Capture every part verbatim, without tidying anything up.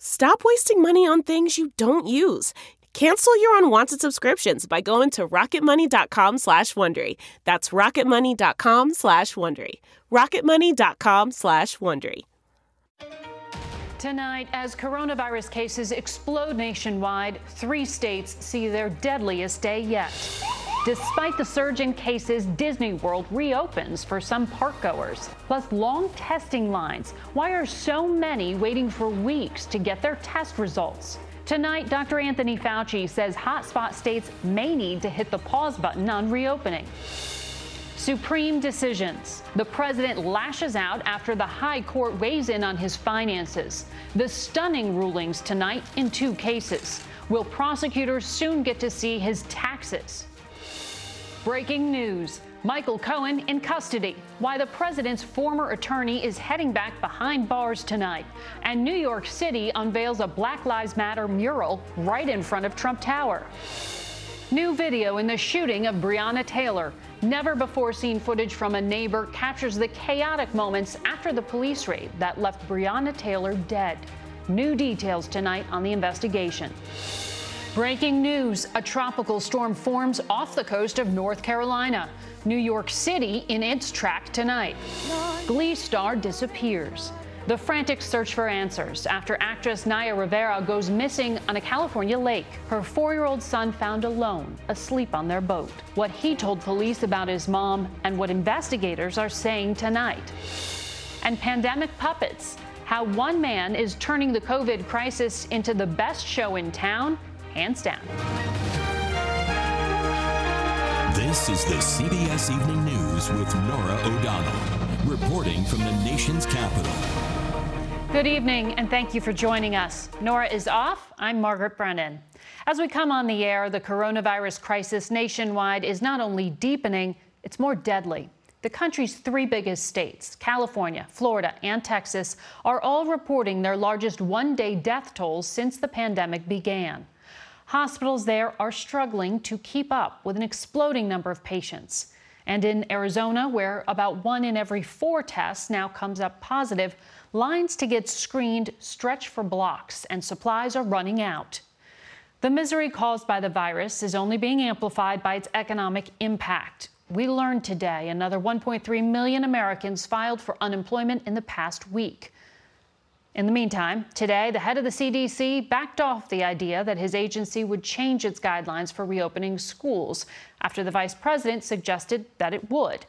Stop wasting money on things you don't use. Cancel your unwanted subscriptions by going to rocketmoney.com slash Wondery. That's rocketmoney.com slash Wondery. rocketmoney.com slash Wondery. Tonight, as coronavirus cases explode nationwide, three states see their deadliest day yet. Despite the surge in cases, Disney World reopens for some parkgoers. Plus, long testing lines. Why are so many waiting for weeks to get their test results? Tonight, Doctor Anthony Fauci says hotspot states may need to hit the pause button on reopening. Supreme decisions. The president lashes out after the high court weighs in on his finances. The stunning rulings tonight in two cases. Will prosecutors soon get to see his taxes? Breaking news. Michael Cohen in custody. Why the president's former attorney is heading back behind bars tonight. And New York City unveils a Black Lives Matter mural right in front of Trump Tower. New video in the shooting of Breonna Taylor. Never-before-seen footage from a neighbor captures the chaotic moments after the police raid that left Breonna Taylor dead. New details tonight on the investigation. Breaking news. A tropical storm forms off the coast of North Carolina. New York City in its track tonight. Glee star disappears. The frantic search for answers after actress Naya Rivera goes missing on a California lake. Her four-year-old son found alone, asleep on their boat. What he told police about his mom and what investigators are saying tonight. And pandemic puppets. How one man is turning the COVID crisis into the best show in town, hands down. This is the C B S Evening News with Norah O'Donnell, reporting from the nation's capital. Good evening, and thank you for joining us. Nora is off. I'm Margaret Brennan. As we come on the air, the coronavirus crisis nationwide is not only deepening, it's more deadly. The country's three biggest states, California, Florida, and Texas, are all reporting their largest one-day death tolls since the pandemic began. Hospitals there are struggling to keep up with an exploding number of patients. And in Arizona, where about one in every four tests now comes up positive, lines to get screened stretch for blocks and supplies are running out. The misery caused by the virus is only being amplified by its economic impact. We learned today another one point three million Americans filed for unemployment in the past week. In the meantime, today, the head of the C D C backed off the idea that his agency would change its guidelines for reopening schools after the vice president suggested that it would.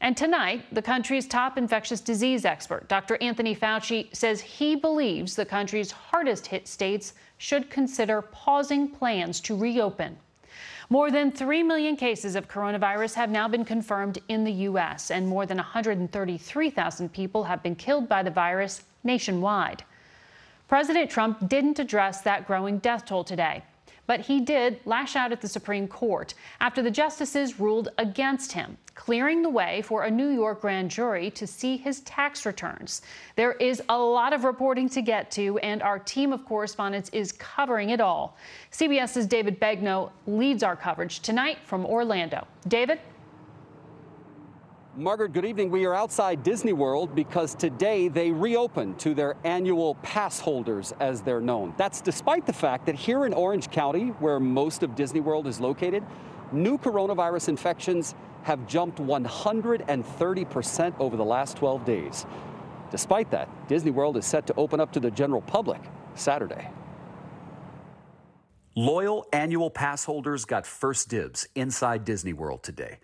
And tonight, the country's top infectious disease expert, Doctor Anthony Fauci, says he believes the country's hardest-hit states should consider pausing plans to reopen. More than three million cases of coronavirus have now been confirmed in the U S, and more than one hundred thirty-three thousand people have been killed by the virus nationwide. President Trump didn't address that growing death toll today, but he did lash out at the Supreme Court after the justices ruled against him, clearing the way for a New York grand jury to see his tax returns. There is a lot of reporting to get to, and our team of correspondents is covering it all. CBS's David Begnaud leads our coverage tonight from Orlando. David? Margaret, good evening. We are outside Disney World because today they reopen to their annual pass holders, as they're known. That's despite the fact that here in Orange County, where most of Disney World is located, new coronavirus infections have jumped one hundred thirty percent over the last twelve days. Despite that, Disney World is set to open up to the general public Saturday. Loyal annual pass holders got first dibs inside Disney World today.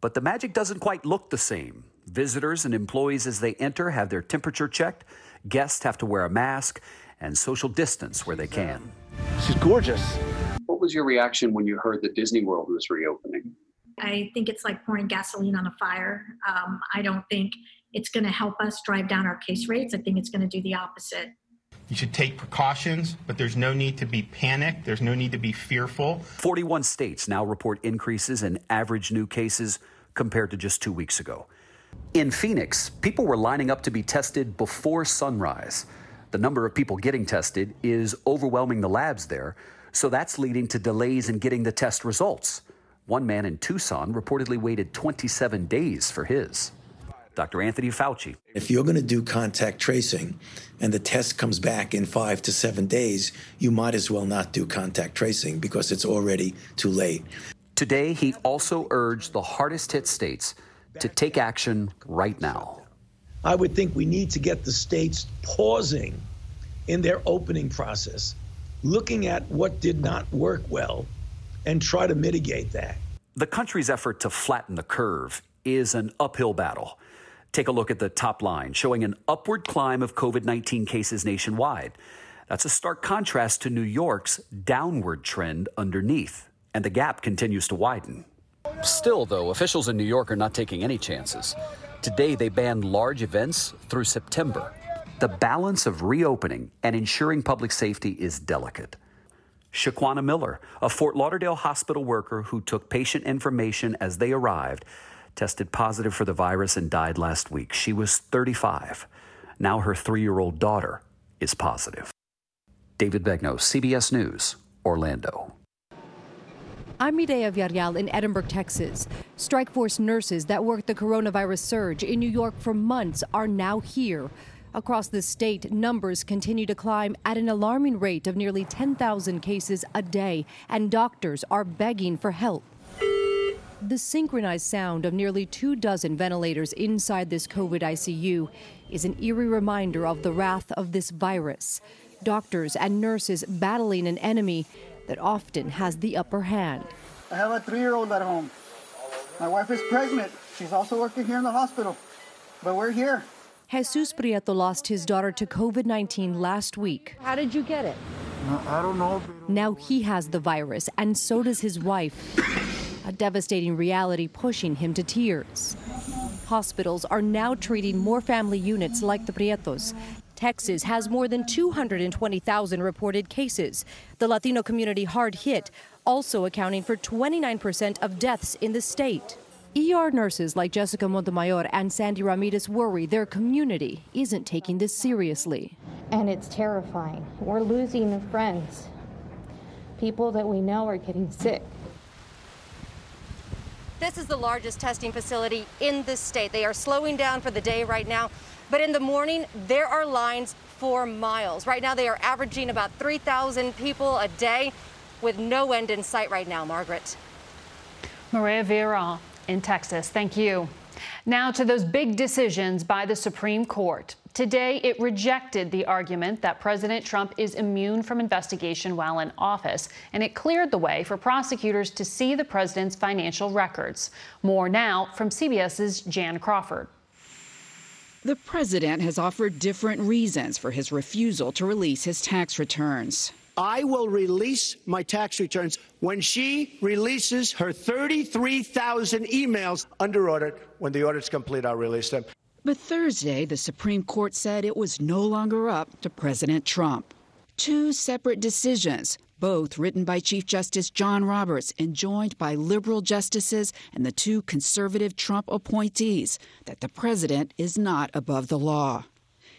But the magic doesn't quite look the same. Visitors and employees as they enter have their temperature checked, guests have to wear a mask, and social distance where they can. She's gorgeous. What was your reaction when you heard that Disney World was reopening? I think it's like pouring gasoline on a fire. Um, I don't think it's going to help us drive down our case rates. I think it's going to do the opposite. You should take precautions, but there's no need to be panicked. There's no need to be fearful. forty-one states now report increases in average new cases compared to just two weeks ago. In Phoenix, people were lining up to be tested before sunrise. The number of people getting tested is overwhelming the labs there, so that's leading to delays in getting the test results. One man in Tucson reportedly waited twenty-seven days for his. Doctor Anthony Fauci. If you're going to do contact tracing and the test comes back in five to seven days, you might as well not do contact tracing because it's already too late. Today, he also urged the hardest hit states to take action right now. I would think we need to get the states pausing in their opening process, looking at what did not work well, and try to mitigate that. The country's effort to flatten the curve is an uphill battle. Take a look at the top line, showing an upward climb of COVID nineteen cases nationwide. That's a stark contrast to New York's downward trend underneath, and the gap continues to widen. Still, though, officials in New York are not taking any chances. Today, they banned large events through September. The balance of reopening and ensuring public safety is delicate. Shaquana Miller, a Fort Lauderdale hospital worker who took patient information as they arrived, tested positive for the virus and died last week. She was thirty-five. Now her three-year-old daughter is positive. David Begnaud, C B S News, Orlando. I'm Mireya Villarreal in Edinburgh, Texas. Strike force nurses that worked the coronavirus surge in New York for months are now here. Across the state, numbers continue to climb at an alarming rate of nearly ten thousand cases a day, and doctors are begging for help. The synchronized sound of nearly two dozen ventilators inside this COVID I C U is an eerie reminder of the wrath of this virus. Doctors and nurses battling an enemy that often has the upper hand. I have a three-year-old at home. My wife is pregnant. She's also working here in the hospital, but we're here. Jesus Prieto lost his daughter to COVID nineteen last week. How did you get it? I don't know. Now he has the virus, and so does his wife. A devastating reality pushing him to tears. Hospitals are now treating more family units like the Prietos. Texas has more than two hundred twenty thousand reported cases. The Latino community hard hit, also accounting for twenty-nine percent of deaths in the state. E R nurses like Jessica Montemayor and Sandy Ramirez worry their community isn't taking this seriously. And it's terrifying. We're losing friends. People that we know are getting sick. This is the largest testing facility in the state. They are slowing down for the day right now, but in the morning, there are lines for miles. Right now, they are averaging about three thousand people a day with no end in sight right now, Margaret. Maria Vieira in Texas, thank you. Now to those big decisions by the Supreme Court. Today, it rejected the argument that President Trump is immune from investigation while in office, and it cleared the way for prosecutors to see the president's financial records. More now from CBS's Jan Crawford. The president has offered different reasons for his refusal to release his tax returns. I will release my tax returns when she releases her thirty-three thousand emails under audit. When the audit's complete, I'll release them. But Thursday, the Supreme Court said it was no longer up to President Trump. Two separate decisions, both written by Chief Justice John Roberts and joined by liberal justices and the two conservative Trump appointees, that the president is not above the law.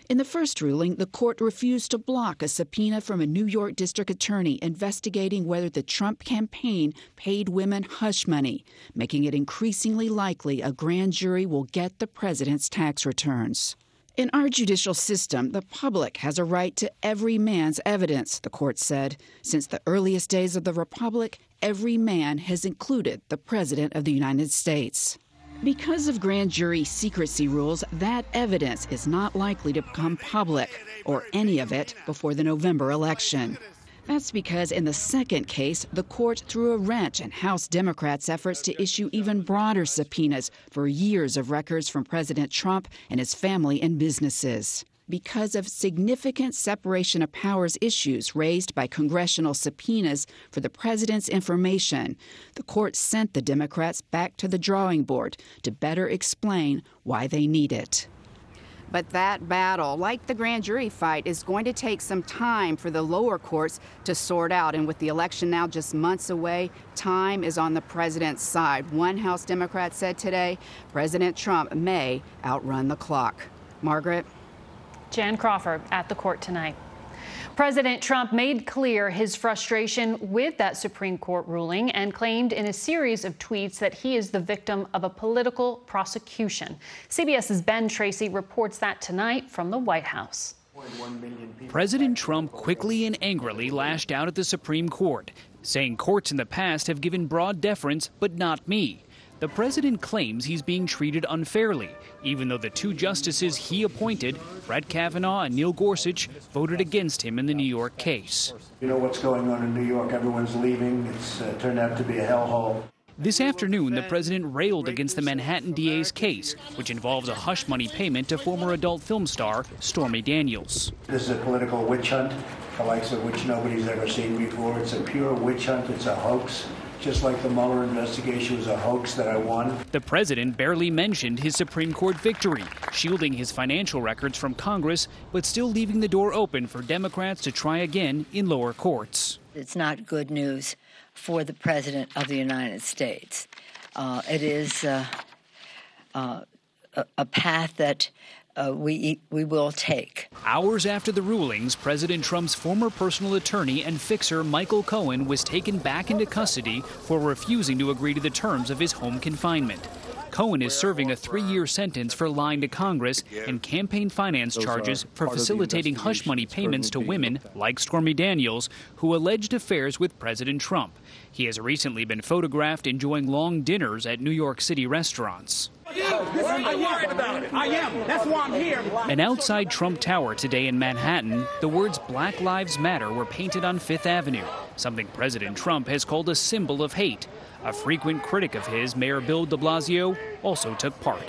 In the first ruling, the court refused to block a subpoena from a New York district attorney investigating whether the Trump campaign paid women hush money, making it increasingly likely a grand jury will get the president's tax returns. In our judicial system, the public has a right to every man's evidence, the court said. Since the earliest days of the republic, every man has included the president of the United States. Because of grand jury secrecy rules, that evidence is not likely to become public, or any of it, before the November election. That's because in the second case, the court threw a wrench in House Democrats' efforts to issue even broader subpoenas for years of records from President Trump and his family and businesses. Because of significant separation of powers issues raised by congressional subpoenas for the president's information, the court sent the Democrats back to the drawing board to better explain why they need it. But that battle, like the grand jury fight, is going to take some time for the lower courts to sort out. And with the election now just months away, time is on the president's side. One House Democrat said today, President Trump may outrun the clock. Margaret? Jan Crawford at the court tonight. President Trump made clear his frustration with that Supreme Court ruling and claimed in a series of tweets that he is the victim of a political prosecution. C B S's Ben Tracy reports that tonight from the White House. President Trump quickly and angrily lashed out at the Supreme Court, saying courts in the past have given broad deference, but not me. The president claims he's being treated unfairly, even though the two justices he appointed, Brett Kavanaugh and Neil Gorsuch, voted against him in the New York case. You know what's going on in New York. Everyone's leaving. It's uh, turned out to be a hellhole. This afternoon, the president railed against the Manhattan D A's case, which involves a hush money payment to former adult film star Stormy Daniels. This is a political witch hunt, the likes of which nobody's ever seen before. It's a pure witch hunt. It's a hoax. Just like the Mueller investigation was a hoax that I won. The president barely mentioned his Supreme Court victory, shielding his financial records from Congress, but still leaving the door open for Democrats to try again in lower courts. It's not good news for the president of the United States. Uh, it is uh, uh, a path that Uh, we, we will take. Hours after the rulings, President Trump's former personal attorney and fixer Michael Cohen was taken back into custody for refusing to agree to the terms of his home confinement. Cohen is serving a three-year sentence for lying to Congress and campaign finance charges for facilitating hush money payments to women like Stormy Daniels, who alleged affairs with President Trump. He has recently been photographed enjoying long dinners at New York City restaurants. I worried about it. I am. That's why I'm here. And outside Trump Tower today in Manhattan, the words Black Lives Matter were painted on Fifth Avenue, something President Trump has called a symbol of hate. A frequent critic of his, Mayor Bill de Blasio, also took part.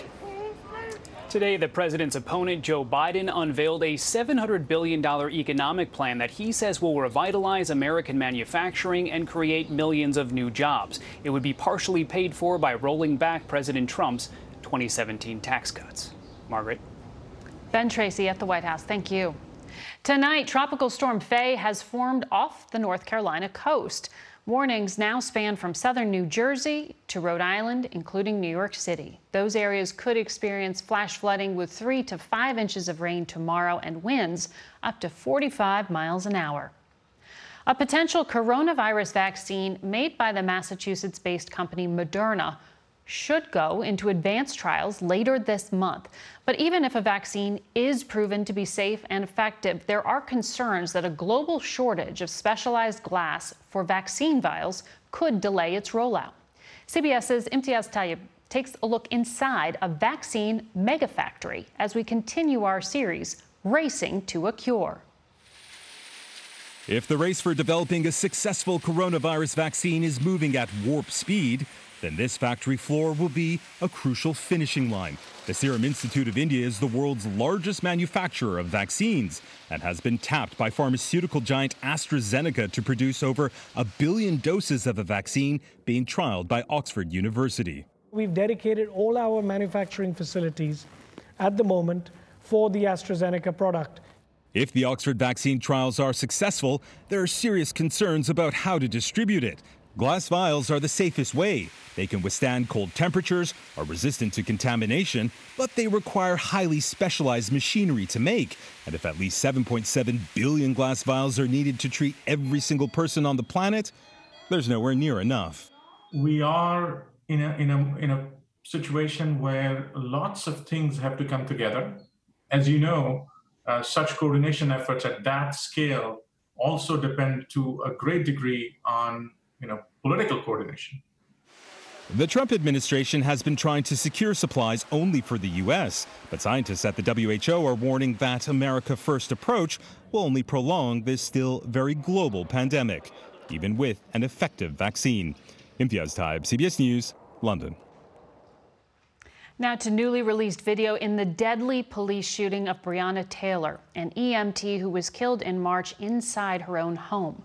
Today, the president's opponent, Joe Biden, unveiled a seven hundred billion dollars economic plan that he says will revitalize American manufacturing and create millions of new jobs. It would be partially paid for by rolling back President Trump's twenty seventeen tax cuts. Margaret. Ben Tracy at the White House. Thank you. Tonight, Tropical Storm Faye has formed off the North Carolina coast. Warnings now span from southern New Jersey to Rhode Island, including New York City. Those areas could experience flash flooding with three to five inches of rain tomorrow and winds up to forty-five miles an hour. A potential coronavirus vaccine made by the Massachusetts-based company Moderna should go into advanced trials later this month. But even if a vaccine is proven to be safe and effective, there are concerns that a global shortage of specialized glass for vaccine vials could delay its rollout. C B S's Imtiaz Tayyib takes a look inside a vaccine megafactory as we continue our series, Racing to a Cure. If the race for developing a successful coronavirus vaccine is moving at warp speed, then this factory floor will be a crucial finishing line. The Serum Institute of India is the world's largest manufacturer of vaccines and has been tapped by pharmaceutical giant AstraZeneca to produce over a billion doses of a vaccine being trialed by Oxford University. We've dedicated all our manufacturing facilities at the moment for the AstraZeneca product. If the Oxford vaccine trials are successful, there are serious concerns about how to distribute it. Glass vials are the safest way. They can withstand cold temperatures, are resistant to contamination, but they require highly specialized machinery to make. And if at least seven point seven billion glass vials are needed to treat every single person on the planet, there's nowhere near enough. We are in a, in a, in a situation where lots of things have to come together. As you know, Uh, such coordination efforts at that scale also depend to a great degree on, you know, political coordination. The Trump administration has been trying to secure supplies only for the U S, but scientists at the W H O are warning that America First approach will only prolong this still very global pandemic, even with an effective vaccine. Imtiaz Taib, C B S News, London. Now to newly released video in the deadly police shooting of Breonna Taylor, an E M T who was killed in March inside her own home.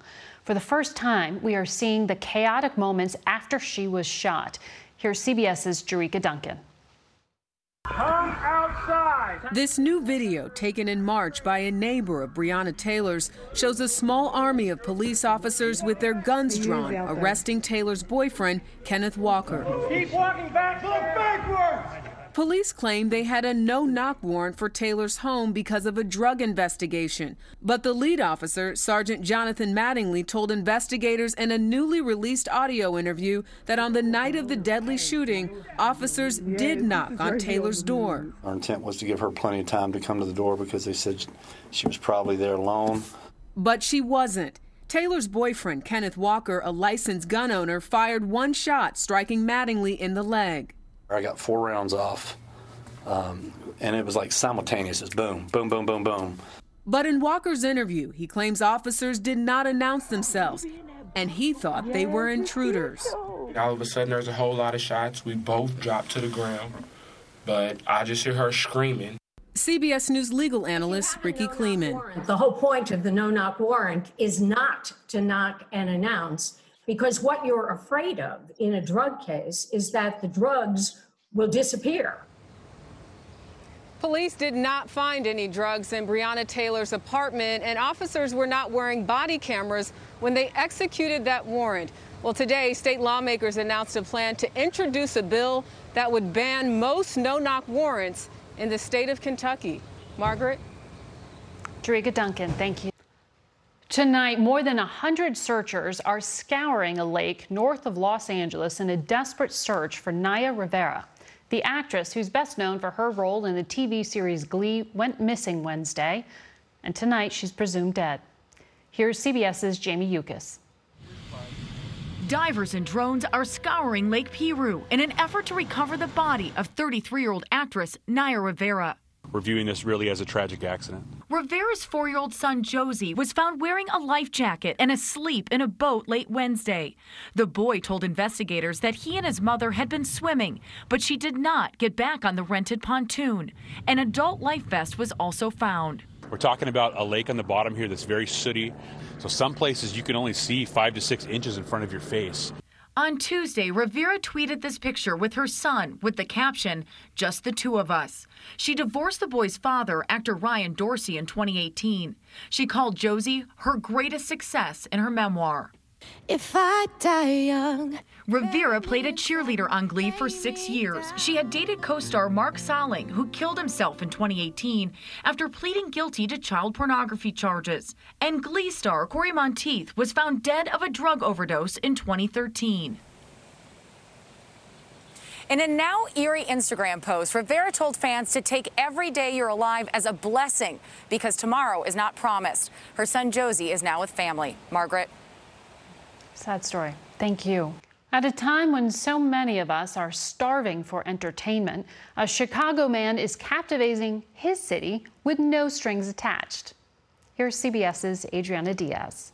For the first time, we are seeing the chaotic moments after she was shot. Here's C B S's Jericka Duncan. Come outside. This new video, taken in March by a neighbor of Breonna Taylor's, shows a small army of police officers with their guns drawn, arresting Taylor's boyfriend, Kenneth Walker. Keep walking back, look backwards. Police claim they had a no-knock warrant for Taylor's home because of a drug investigation. But the lead officer, Sergeant Jonathan Mattingly, told investigators in a newly released audio interview that on the night of the deadly shooting, officers did knock on Taylor's door. Our intent was to give her plenty of time to come to the door because they said she was probably there alone. But she wasn't. Taylor's boyfriend, Kenneth Walker, a licensed gun owner, fired one shot, striking Mattingly in the leg. I got four rounds off, um, and it was like simultaneous. It's boom, boom, boom, boom, boom. But in Walker's interview, he claims officers did not announce themselves, and he thought they were intruders. All of a sudden, there's a whole lot of shots. We both dropped to the ground, but I just hear her screaming. C B S News legal analyst Ricky Kleeman. The whole point of the no-knock warrant is not to knock and announce, because what you're afraid of in a drug case is that the drugs will disappear. Police did not find any drugs in Breonna Taylor's apartment, and officers were not wearing body cameras when they executed that warrant. Well, today, state lawmakers announced a plan to introduce a bill that would ban most no-knock warrants in the state of Kentucky. Margaret? Jericka Duncan, thank you. Tonight, more than one hundred searchers are scouring a lake north of Los Angeles in a desperate search for Naya Rivera. The actress, who's best known for her role in the T V series Glee, went missing Wednesday, and tonight she's presumed dead. Here's C B S's Jamie Yukas. Divers and drones are scouring Lake Piru in an effort to recover the body of thirty-three-year-old actress Naya Rivera. We're viewing this really as a tragic accident. Rivera's four-year-old son, Josie, was found wearing a life jacket and asleep in a boat late Wednesday. The boy told investigators that he and his mother had been swimming, but she did not get back on the rented pontoon. An adult life vest was also found. We're talking about a lake on the bottom here that's very sooty. So some places you can only see five to six inches in front of your face. On Tuesday, Rivera tweeted this picture with her son with the caption, "Just the two of us." She divorced the boy's father, actor Ryan Dorsey, in twenty eighteen. She called Josie her greatest success in her memoir. If I die young. Rivera played a cheerleader on Glee for six years. She had dated co-star Mark Solling, who killed himself in twenty eighteen after pleading guilty to child pornography charges. And Glee star Cory Monteith was found dead of a drug overdose in twenty thirteen. In a now eerie Instagram post, Rivera told fans to take every day you're alive as a blessing because tomorrow is not promised. Her son Josie is now with family. Margaret. Sad story. Thank you. At a time when so many of us are starving for entertainment, a Chicago man is captivating his city with no strings attached. Here's C B S's Adriana Diaz.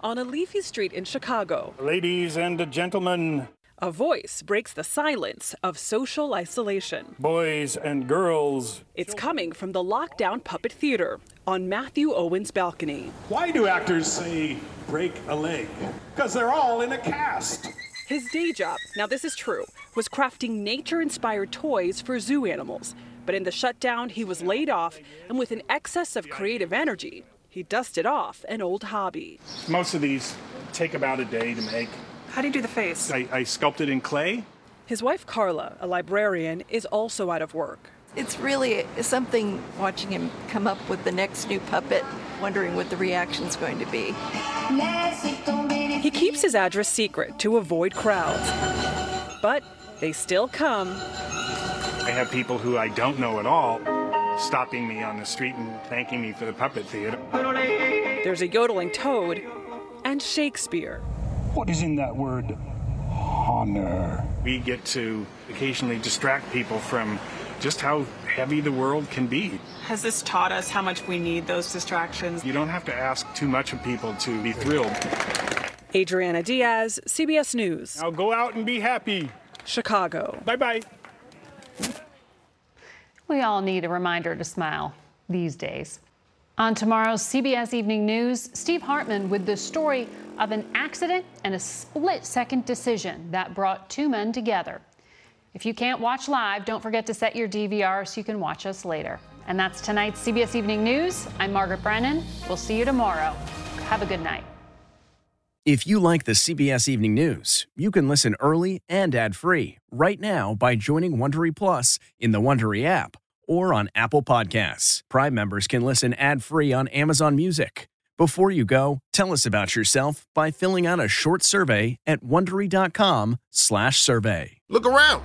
On a leafy street in Chicago, ladies and gentlemen, a voice breaks the silence of social isolation. Boys and girls. It's coming from the lockdown puppet theater on Matthew Owen's balcony. Why do actors say break a leg? Because they're all in a cast. His day job, now this is true, was crafting nature-inspired toys for zoo animals. But in the shutdown, he was laid off, and with an excess of creative energy, he dusted off an old hobby. Most of these take about a day to make. How do you do the face? I, I sculpted in clay. His wife, Carla, a librarian, is also out of work. It's really something watching him come up with the next new puppet, wondering what the reaction's going to be. He keeps his address secret to avoid crowds, but they still come. I have people who I don't know at all stopping me on the street and thanking me for the puppet theater. There's a yodeling toad and Shakespeare. What is in that word? Honor. We get to occasionally distract people from just how heavy the world can be. Has this taught us how much we need those distractions? You don't have to ask too much of people to be thrilled. Adriana Diaz, C B S News. Now go out and be happy. Chicago. Bye-bye. We all need a reminder to smile these days. On tomorrow's C B S Evening News, Steve Hartman with the story of an accident and a split-second decision that brought two men together. If you can't watch live, don't forget to set your D V R so you can watch us later. And that's tonight's C B S Evening News. I'm Margaret Brennan. We'll see you tomorrow. Have a good night. If you like the C B S Evening News, you can listen early and ad-free right now by joining Wondery Plus in the Wondery app or on Apple Podcasts. Prime members can listen ad-free on Amazon Music. Before you go, tell us about yourself by filling out a short survey at Wondery.com slash survey. Look around.